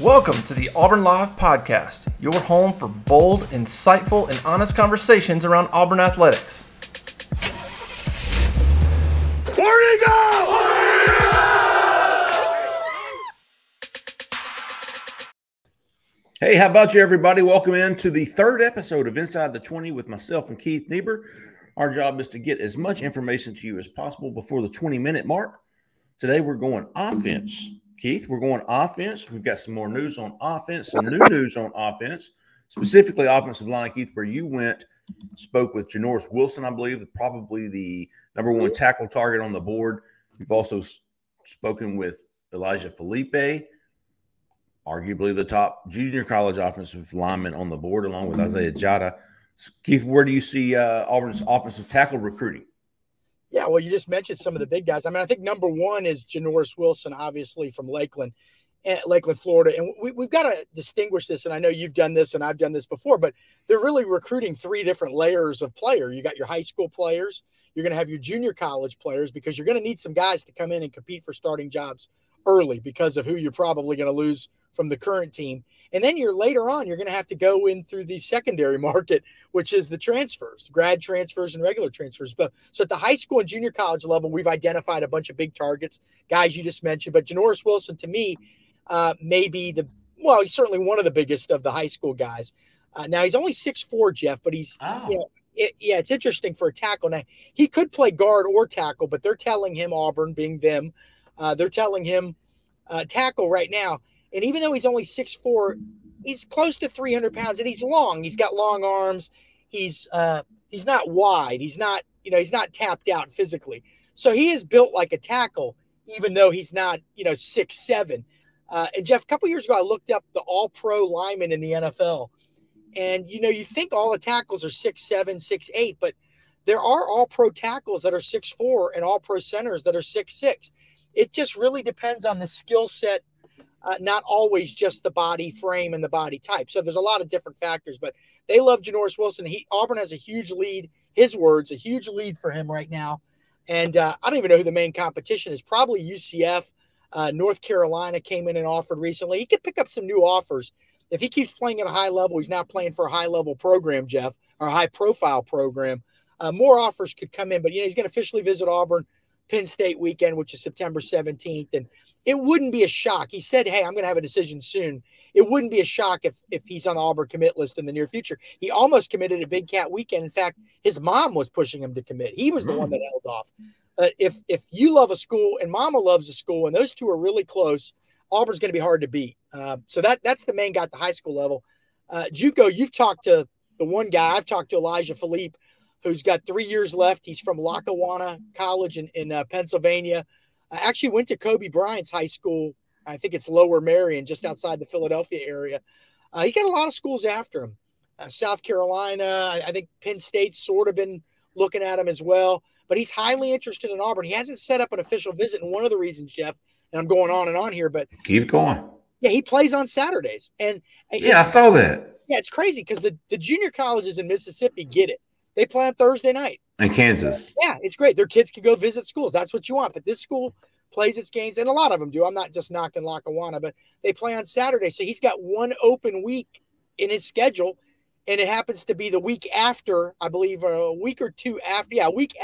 Welcome to the Auburn Live Podcast, your home for bold, insightful, and honest conversations around Auburn athletics. Where do you go? Hey, how about you, everybody? Welcome into the third episode of Inside The 20 with myself and Keith Niebuhr. Our job is to get as much information to you as possible before the 20-minute mark. Today, we're going offense. Keith, we're going offense. We've got some more news on offense, some new news on offense, specifically offensive line, Keith, where you went, spoke with Janoris Wilson, I believe, probably the number one tackle target on the board. You've also spoken with Elijah Philippe, arguably the top junior college offensive lineman on the board, along with Isaiah Jada. So, Keith, where do you see Auburn's offensive tackle recruiting? Yeah, well, you just mentioned some of the big guys. I mean, I think number one is Janoris Wilson, obviously, from Lakeland, Florida. And we've got to distinguish this, and I know you've done this and I've done this before, but they're really recruiting three different layers of player. You got your high school players, you're going to have your junior college players, because you're going to need some guys to come in and compete for starting jobs early because of who you're probably going to lose from the current team. And then you're later on, you're going to have to go in through the secondary market, which is the transfers, grad transfers and regular transfers. But so at the high school and junior college level, we've identified a bunch of big targets, guys you just mentioned. But Janoris Wilson, to me, he's certainly one of the biggest of the high school guys. Now he's only 6'4", Jeff, but he's, it's interesting for a tackle. Now he could play guard or tackle, but they're telling him, Auburn being them, they're telling him tackle right now. And even though he's only 6'4", he's close to 300 pounds, and he's long. He's got long arms. He's not wide. He's not tapped out physically. So he is built like a tackle, even though he's not, 6'7". And Jeff, a couple years ago, I looked up the all-pro linemen in the NFL. And, you think all the tackles are 6'7", 6'8", but there are all-pro tackles that are 6'4", and all-pro centers that are 6'6". It just really depends on the skill set, not always just the body frame and the body type. So there's a lot of different factors, but they love Janoris Wilson. Auburn has a huge lead, his words, a huge lead for him right now. And I don't even know who the main competition is, probably UCF. North Carolina came in and offered recently. He could pick up some new offers. If he keeps playing at a high level, he's not playing for a high-level program, Jeff, or a high-profile program. More offers could come in, but, he's going to officially visit Auburn Penn State weekend, which is September 17th, and it wouldn't be a shock. He said, hey, I'm going to have a decision soon. It wouldn't be a shock if he's on the Auburn commit list in the near future. He almost committed at Big Cat weekend. In fact, his mom was pushing him to commit. He was the one that held off. If you love a school and mama loves a school and those two are really close, Auburn's going to be hard to beat. So that's the main guy at the high school level. Juco, you've talked to the one guy. I've talked to Elijah Philippe, who's got 3 years left. He's from Lackawanna College in Pennsylvania. I actually went to Kobe Bryant's high school. I think it's Lower Marion, just outside the Philadelphia area. He got a lot of schools after him. South Carolina, I think Penn State's sort of been looking at him as well. But he's highly interested in Auburn. He hasn't set up an official visit. And one of the reasons, Jeff, and I'm going on and on here, but keep going. Yeah, he plays on Saturdays. And I saw that. Yeah, it's crazy because the junior colleges in Mississippi get it. They play on Thursday night. And Kansas. Yeah, it's great. Their kids can go visit schools. That's what you want. But this school plays its games, and a lot of them do. I'm not just knocking Lackawanna, but they play on Saturday. So he's got one open week in his schedule, and it happens to be the week after, I believe, a week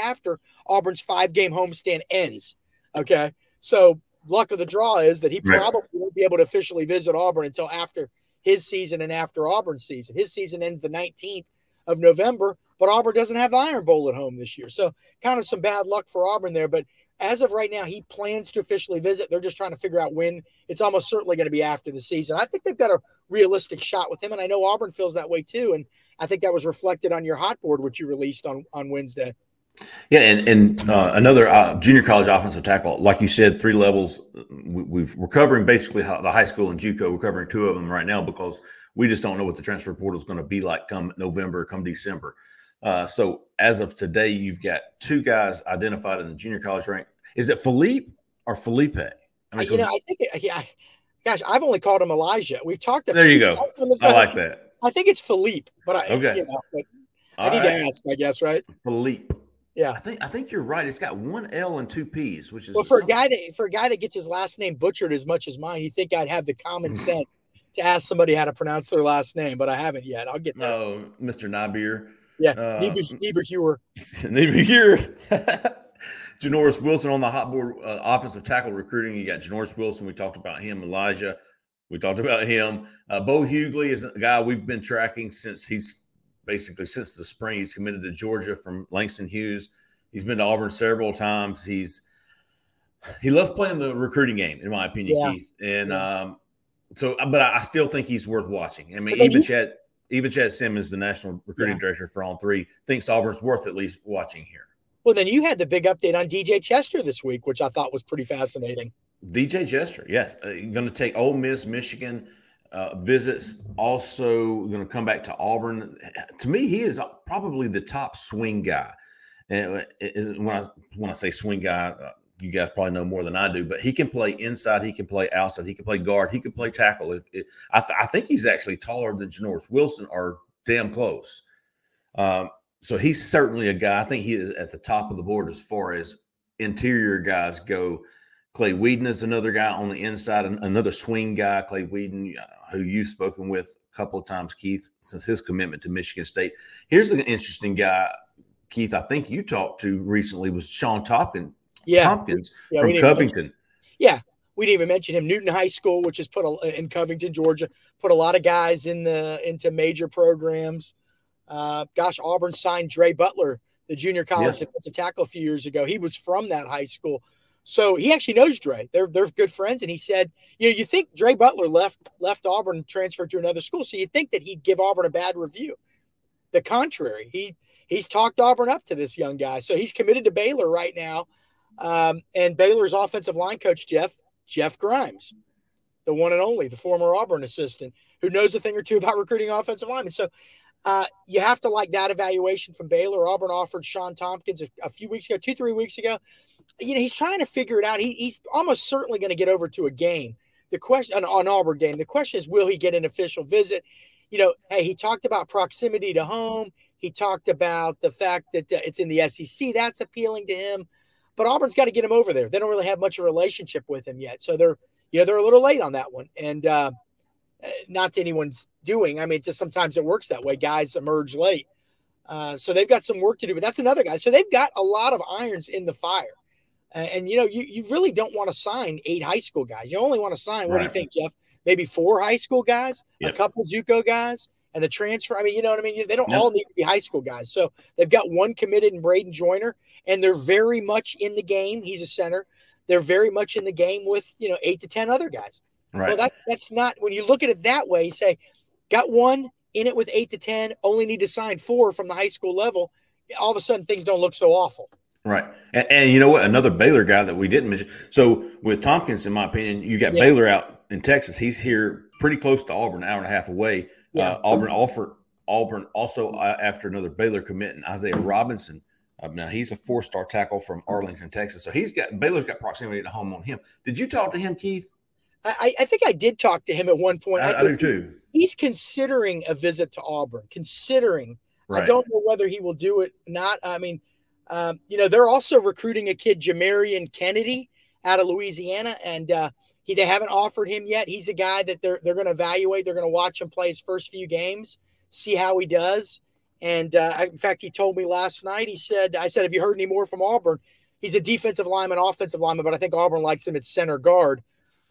after Auburn's five-game homestand ends. Okay? So luck of the draw is that he probably won't be able to officially visit Auburn until after his season and after Auburn's season. His season ends the 19th of November, but Auburn doesn't have the Iron Bowl at home this year. So kind of some bad luck for Auburn there. But as of right now, he plans to officially visit. They're just trying to figure out when. It's almost certainly going to be after the season. I think they've got a realistic shot with him, and I know Auburn feels that way too. And I think that was reflected on your hot board, which you released on Wednesday. Yeah, and another junior college offensive tackle, like you said, three levels. We're covering basically the high school and JUCO. We're covering two of them right now because we just don't know what the transfer portal is going to be like come November, come December. So as of today, you've got two guys identified in the junior college rank. Is it Philippe or Felipe? I mean, I think I've only called him Elijah. We've talked about there. You go. I like that. I think it's Philippe, but I need to ask, I guess, right? Philippe. Yeah, I think you're right. It's got one L and two P's, which is for a guy that gets his last name butchered as much as mine. You think I'd have the common sense to ask somebody how to pronounce their last name, but I haven't yet. I'll get that. Oh, Mr. Niebuhr. Yeah, Niebuhr. Janoris Wilson on the hot board, offensive tackle recruiting. You got Janoris Wilson. We talked about him. Elijah, we talked about him. Bo Hughley is a guy we've been tracking since the spring. He's committed to Georgia from Langston Hughes. He's been to Auburn several times. He loves playing the recruiting game, in my opinion, Keith. But I still think he's worth watching. I mean, even Chad Simmons, the national recruiting director for On Three, thinks Auburn's worth at least watching here. Well, then you had the big update on DJ Chester this week, which I thought was pretty fascinating. DJ Chester, yes, going to take Ole Miss, Michigan. Visits, also going to come back to Auburn. To me, he is probably the top swing guy. And when I say swing guy, you guys probably know more than I do, but he can play inside, he can play outside, he can play guard, he can play tackle. I think he's actually taller than Janoris Wilson or damn close. So he's certainly a guy. I think he is at the top of the board as far as interior guys go. Clay Whedon is another guy on the inside, another swing guy. Clay Whedon, who you've spoken with a couple of times, Keith, since his commitment to Michigan State. Here's an interesting guy, Keith, I think you talked to recently was Sean Toppin, Tompkins from Covington. Yeah, we didn't even mention him. Newton High School, which is in Covington, Georgia, put a lot of guys into major programs. Auburn signed Dre Butler, the junior college defensive tackle a few years ago. He was from that high school. So he actually knows Dre. They're good friends. And he said, you think Dre Butler left Auburn and transferred to another school. So you'd think that he'd give Auburn a bad review. The contrary, he's talked Auburn up to this young guy. So he's committed to Baylor right now. And Baylor's offensive line coach, Jeff Grimes, the one and only, the former Auburn assistant who knows a thing or two about recruiting offensive linemen. So you have to like that evaluation from Baylor. Auburn offered Sean Tompkins a few weeks ago, 2-3 weeks ago. He's trying to figure it out. He's almost certainly going to get over to a game. The question on Auburn game, the question is, will he get an official visit? He talked about proximity to home. He talked about the fact that it's in the SEC. That's appealing to him. But Auburn's got to get him over there. They don't really have much of a relationship with him yet. So they're a little late on that one. And not to anyone's doing. I mean, just sometimes it works that way. Guys emerge late. So they've got some work to do. But that's another guy. So they've got a lot of irons in the fire. And, you really don't want to sign 8 high school guys. You only want to sign, what do you think, Jeff? Maybe 4 high school guys, a couple JUCO guys, and a transfer. I mean, you know what I mean? They don't all need to be high school guys. So they've got one committed in Braden Joiner, and they're very much in the game. He's a center. They're very much in the game with, 8 to 10 other guys. Right. Well, that's not – when you look at it that way, you say, got one in it with 8 to 10, only need to sign 4 from the high school level. All of a sudden, things don't look so awful. Right. And you know what? Another Baylor guy that we didn't mention. So with Tompkins, in my opinion, you got Baylor out in Texas. He's here pretty close to Auburn, an hour and a half away. Yeah. Auburn also after another Baylor commit, and Isaiah Robinson. Now, he's a 4-star tackle from Arlington, Texas. So Baylor's got proximity to home on him. Did you talk to him, Keith? I think I did talk to him at one point. I do too. He's considering a visit to Auburn, considering. Right. I don't know whether he will do it or not. I mean, they're also recruiting a kid, Jamarian Kennedy, out of Louisiana, and they haven't offered him yet. He's a guy that they're going to evaluate. They're going to watch him play his first few games, see how he does. And in fact, he told me last night. He said, "I said, have you heard any more from Auburn? He's a defensive lineman, offensive lineman, but I think Auburn likes him at center guard."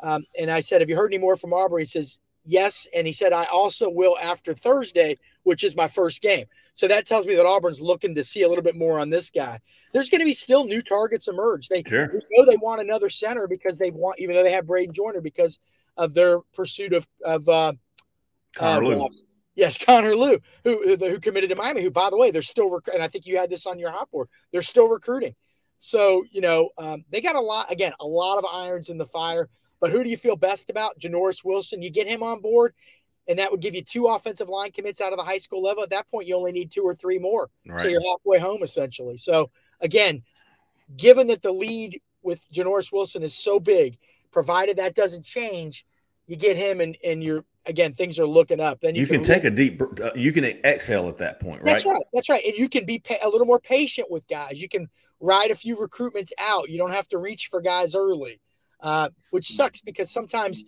And I said, "Have you heard any more from Auburn?" He says, "Yes." And he said, "I also will after Thursday, which is my first game." So that tells me that Auburn's looking to see a little bit more on this guy. There's going to be still new targets emerge. They know they want another center because they want, even though they have Braden Joiner, because of their pursuit of Connor Lou. Yes, Connor Lou, who committed to Miami, who, by the way, they're still and I think you had this on your hot board. They're still recruiting. So, they got a lot of irons in the fire. But who do you feel best about? Janoris Wilson. You get him on board, and that would give you 2 offensive line commits out of the high school level. At that point, you only need 2 or 3 more. Right. So you're halfway home, essentially. So, again, given that the lead with Janoris Wilson is so big, provided that doesn't change, you get him and you're – again, things are looking up. Then you can take a deep – you can exhale at that point, right? That's right. And you can be a little more patient with guys. You can ride a few recruitments out. You don't have to reach for guys early, which sucks because sometimes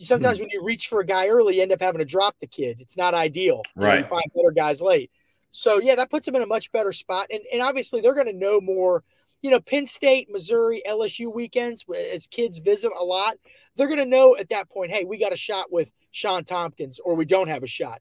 when you reach for a guy early, you end up having to drop the kid. It's not ideal. Right. You find better guys late. So, yeah, that puts them in a much better spot. And obviously, they're going to know more – Penn State, Missouri, LSU weekends, as kids visit a lot, they're going to know at that point, hey, we got a shot with Sean Tompkins, or we don't have a shot.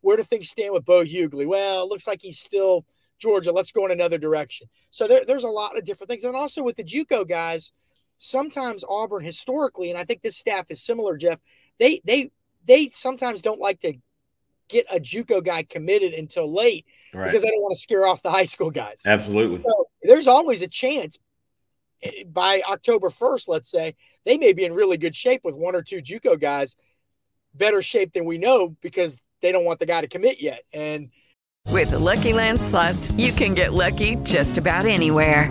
Where do things stand with Bo Hughley? Well, it looks like he's still Georgia. Let's go in another direction. So there's a lot of different things. And also with the JUCO guys, sometimes Auburn historically, and I think this staff is similar, Jeff, they sometimes don't like to get a JUCO guy committed until late because they don't want to scare off the high school guys. Absolutely. So there's always a chance by October 1st, let's say, they may be in really good shape with 1 or 2 JUCO guys, better shape than we know because they don't want the guy to commit yet. And with the Lucky Land Slots, you can get lucky just about anywhere.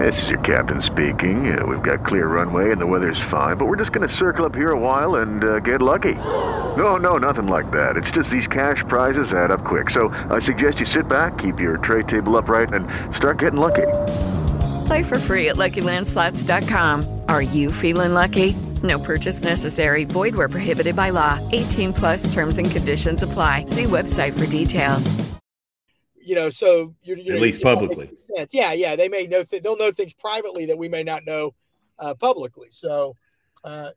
This is your captain speaking. We've got clear runway and the weather's fine, but we're just going to circle up here a while and get lucky. No, nothing like that. It's just these cash prizes add up quick. So I suggest you sit back, keep your tray table upright, and start getting lucky. Play for free at LuckyLandSlots.com. Are you feeling lucky? No purchase necessary. Void where prohibited by law. 18+ terms and conditions apply. See website for details. So you're at least publicly. Yeah. They may know they'll know things privately that we may not know publicly. So, I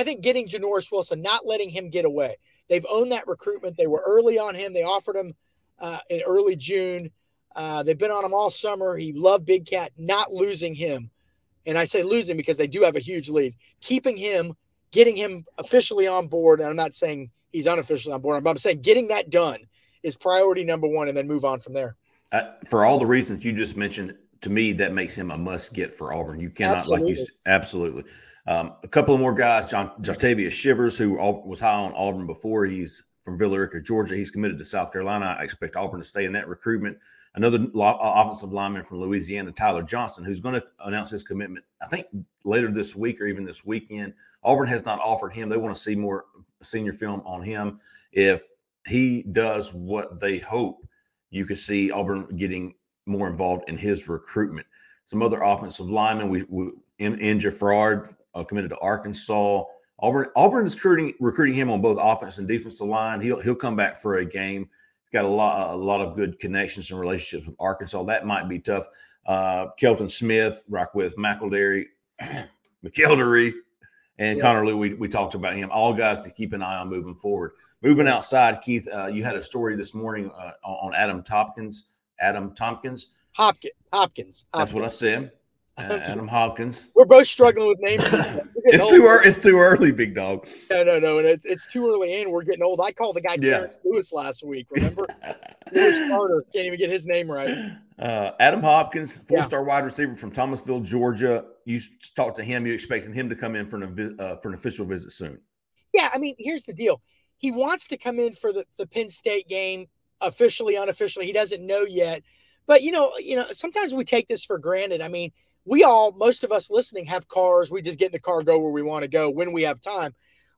think getting Janoris Wilson, not letting him get away. They've owned that recruitment. They were early on him. They offered him in early June. They've been on him all summer. He loved Big Cat. Not losing him, and I say losing because they do have a huge lead. Keeping him, getting him officially on board. And I'm not saying he's unofficially on board, but I'm saying getting that done is priority number one, and then move on from there. For all the reasons you just mentioned, to me, that makes him a must-get for Auburn. You cannot, absolutely. Like you said, absolutely. A couple of more guys, John Octavius Shivers, who was high on Auburn before. He's from Villa Rica, Georgia. He's committed to South Carolina. I expect Auburn to stay in that recruitment. Another offensive lineman from Louisiana, Tyler Johnson, who's going to announce his commitment, I think, later this week or even this weekend. Auburn has not offered him. They want to see more senior film on him. If he does what they hope, you could see Auburn getting more involved in his recruitment. Some other offensive linemen, in Jeffrard, committed to Arkansas. Auburn is recruiting him on both offense and defensive line. He'll come back for a game. He's got a lot of good connections and relationships with Arkansas. That might be tough. Kelton Smith, Rockwith McElderry, and Connor Lou, we talked about him. All guys to keep an eye on moving forward. Moving outside, Keith, you had a story this morning on Adam Tompkins. Hopkins. That's what I said. Adam Hopkins. We're both struggling with names. It's too early, big dog. No. And it's too early, and we're getting old. I called the guy Clarence Lewis last week. Remember, Lewis Carter, can't even get his name right. Adam Hopkins, 4-star wide receiver from Thomasville, Georgia. You talked to him. You expected him to come in for an official visit soon. Yeah, I mean, here's the deal. He wants to come in for the Penn State game, officially, unofficially. He doesn't know yet. But, sometimes we take this for granted. I mean, most of us listening have cars. We just get in the car, go where we want to go when we have time.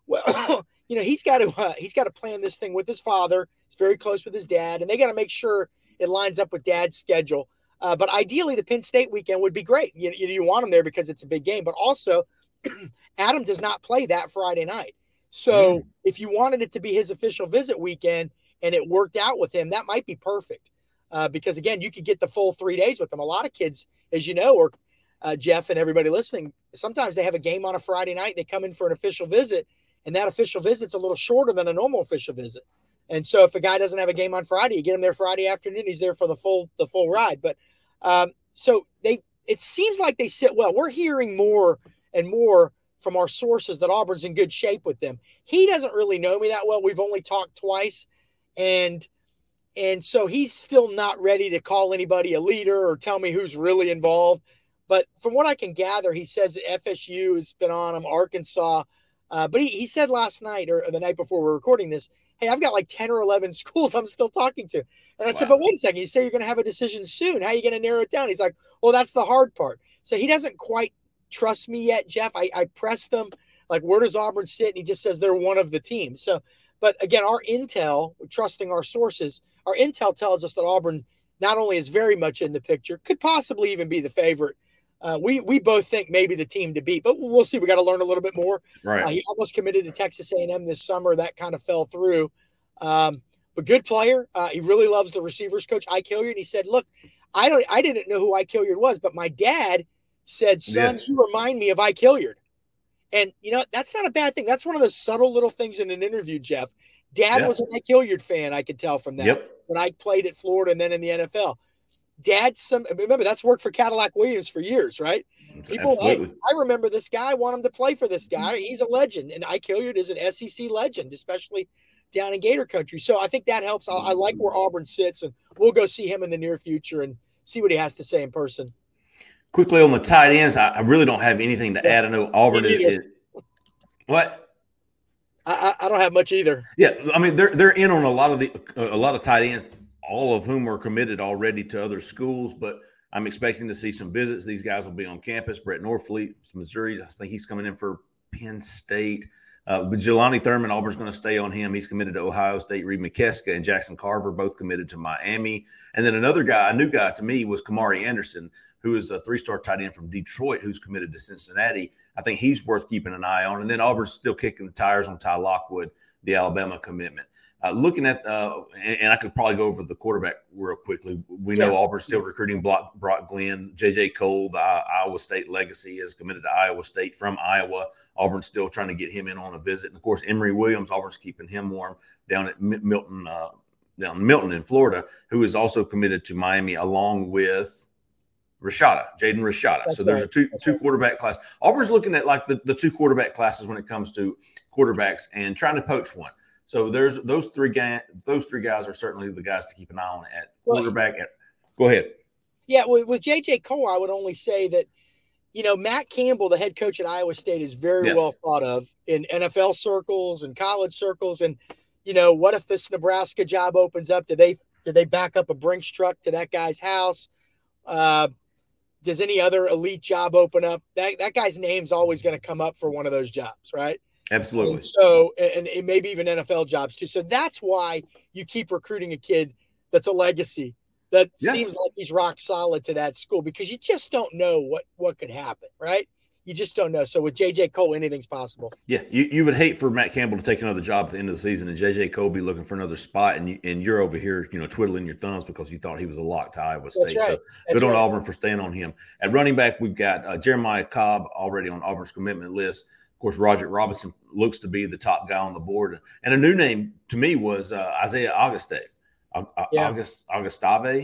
Well, he's got to plan this thing with his father. He's very close with his dad, and they got to make sure it lines up with dad's schedule. But ideally, the Penn State weekend would be great. You want him there because it's a big game. But also, Adam does not play that Friday night. So if you wanted it to be his official visit weekend and it worked out with him, that might be perfect. Because, again, you could get the full 3 days with them. A lot of kids, as you know, or Jeff and everybody listening, sometimes they have a game on a Friday night. They come in for an official visit, and that official visit's a little shorter than a normal official visit. And so if a guy doesn't have a game on Friday, you get him there Friday afternoon, he's there for the full ride. But so it seems like they sit well. We're hearing more and more from our sources that Auburn's in good shape with them. He doesn't really know me that well. We've only talked twice. And so he's still not ready to call anybody a leader or tell me who's really involved. But from what I can gather, he says that FSU has been on him, Arkansas. But he said last night or the night before we're recording this, hey, I've got like 10 or 11 schools I'm still talking to. And I said, but wait a second, you say you're going to have a decision soon. How are you going to narrow it down? He's like, well, that's the hard part. So he doesn't quite trust me yet, Jeff. I pressed him, like, where does Auburn sit? And he just says they're one of the teams. So, but again, our intel, trusting our sources, our intel tells us that Auburn not only is very much in the picture, could possibly even be the favorite. We both think maybe the team to beat, but we'll see. We got to learn a little bit more. Right. He almost committed to Texas A&M this summer. That kind of fell through. But good player. He really loves the receivers coach, Ike Hilliard. And he said, look, I didn't know who Ike Hilliard was, but my dad said, son, you remind me of Ike Hilliard. And, you know, that's not a bad thing. That's one of the subtle little things in an interview, Jeff. Dad was an Ike Hilliard fan, I could tell from that. Yep. When Ike played at Florida and then in the NFL. Remember, that's worked for Cadillac Williams for years, right? Hey, I remember this guy. I want him to play for this guy. He's a legend. And Ike Hilliard is an SEC legend, especially down in Gator Country. So I think that helps. I like where Auburn sits, and we'll go see him in the near future and see what he has to say in person. Quickly on the tight ends, I really don't have anything to add. I know Auburn is – what? I don't have much either. Yeah, I mean, they're in on a lot of tight ends, all of whom are committed already to other schools, but I'm expecting to see some visits. These guys will be on campus. Brett Norfleet, Missouri, I think he's coming in for Penn State. But Jelani Thurman, Auburn's going to stay on him. He's committed to Ohio State. Reed McKeska and Jackson Carver both committed to Miami. And then another guy, a new guy to me, was Kamari Anderson, who is a three-star tight end from Detroit who's committed to Cincinnati. I think he's worth keeping an eye on. And then Auburn's still kicking the tires on Ty Lockwood, the Alabama commitment. Looking at and I could probably go over the quarterback real quickly. We know Auburn's still recruiting Brock Glenn. J.J. Cole, the Iowa State legacy, is committed to Iowa State from Iowa. Auburn's still trying to get him in on a visit. And, of course, Emory Williams, Auburn's keeping him warm down at Milton, down in Florida, who is also committed to Miami along with Jaden Rashada. That's so there's a two quarterback class. Auburn's looking at like the two quarterback classes when it comes to quarterbacks and trying to poach one. So there's those three guys are certainly the guys to keep an eye on at quarterback. Go ahead. Yeah, with J.J. Cole, I would only say that, you know, Matt Campbell, the head coach at Iowa State, is very well thought of in NFL circles and college circles. And, you know, what if this Nebraska job opens up? Do they back up a Brinks truck to that guy's house? Does any other elite job open up? That guy's name's always going to come up for one of those jobs, right? Absolutely. And so, and maybe even NFL jobs too. So that's why you keep recruiting a kid that's a legacy that seems like he's rock solid to that school, because you just don't know what could happen, right? You just don't know. So with J.J. Cole, anything's possible. Yeah, you would hate for Matt Campbell to take another job at the end of the season and J.J. Cole be looking for another spot, and you're over here, you know, twiddling your thumbs because you thought he was a lock to Iowa State. Right. So good on Auburn for staying on him. At running back, we've got Jeremiah Cobb already on Auburn's commitment list. Of course, Roger Robinson looks to be the top guy on the board. And a new name to me was Isaiah Augustave. Augustave,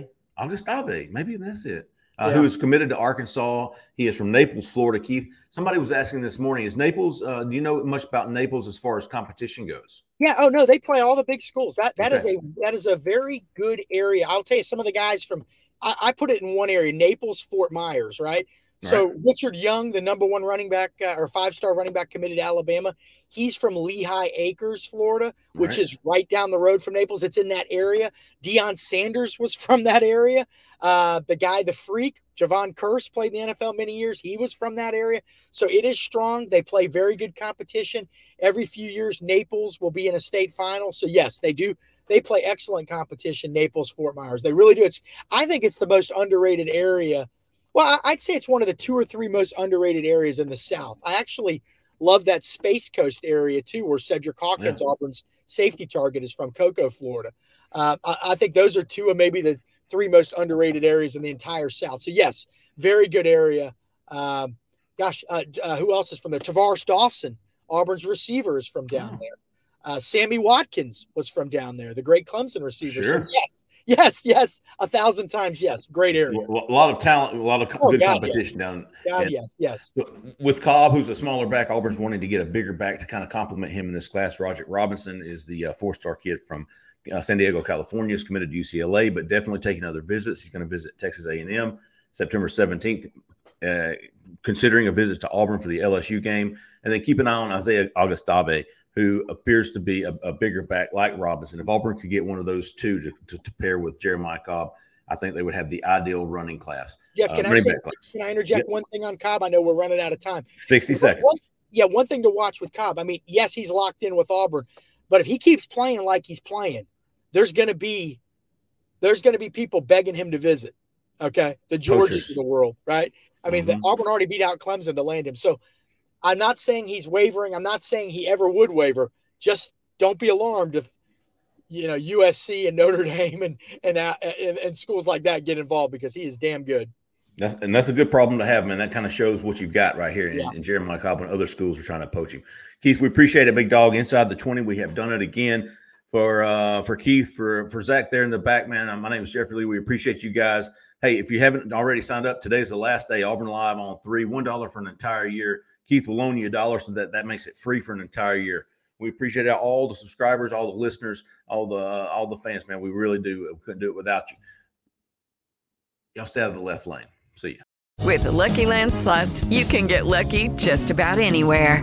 maybe that's it, who is committed to Arkansas. He is from Naples, Florida. Keith, somebody was asking this morning, is Naples do you know much about Naples as far as competition goes? Yeah, oh, no, they play all the big schools. That is a very good area. I'll tell you some of the guys from – I put it in one area, Naples, Fort Myers, right? So Richard Young, the number one running back or five-star running back committed to Alabama, he's from Lehigh Acres, Florida, which is right down the road from Naples. It's in that area. Deion Sanders was from that area. The guy, the freak, Javon Curse, played in the NFL many years. He was from that area. So it is strong. They play very good competition. Every few years, Naples will be in a state final. So, yes, they do. They play excellent competition, Naples, Fort Myers. They really do. I think it's the most underrated area. Well, I'd say it's one of the two or three most underrated areas in the South. I actually love that Space Coast area, too, where Cedric Hawkins, Auburn's safety target, is from Cocoa, Florida. I think those are two of maybe the three most underrated areas in the entire South. So, yes, very good area. Who else is from there? Tavares Dawson, Auburn's receiver, is from down there. Sammy Watkins was from down there, the great Clemson receiver. Sure. So, yes, Yes, 1,000 times. Yes, great area. A lot of talent, a lot of good competition down. Yes. With Cobb, who's a smaller back, Auburn's wanting to get a bigger back to kind of complement him in this class. Roger Robinson is the four-star kid from San Diego, California. Is committed to UCLA, but definitely taking other visits. He's going to visit Texas A&M September 17th. Considering a visit to Auburn for the LSU game, and then keep an eye on Isaiah Augustave, who appears to be a bigger back like Robinson. If Auburn could get one of those two to pair with Jeremiah Cobb, I think they would have the ideal running class. Jeff, can I interject one thing on Cobb? I know we're running out of time. 60 seconds. One thing to watch with Cobb. I mean, yes, he's locked in with Auburn, but if he keeps playing like he's playing, there's going to be people begging him to visit. Okay, the Georgias of the world, right? I mean, the Auburn already beat out Clemson to land him. So I'm not saying he's wavering. I'm not saying he ever would waver. Just don't be alarmed if, USC and Notre Dame and schools like that get involved, because he is damn good. That's a good problem to have, man. That kind of shows what you've got right here. And Jeremiah Cobb and other schools are trying to poach him. Keith, we appreciate it, big dog. Inside the 20, we have done it again for Keith, for Zach there in the back, man. My name is Jeffrey Lee. We appreciate you guys. Hey, if you haven't already signed up, today's the last day. Auburn Live on 3, $1 for an entire year. Keith will loan you $1, so that makes it free for an entire year. We appreciate all the subscribers, all the listeners, all the fans, man. We really do. We couldn't do it without you. Y'all stay out of the left lane. See ya. With the Lucky Land Slots, you can get lucky just about anywhere.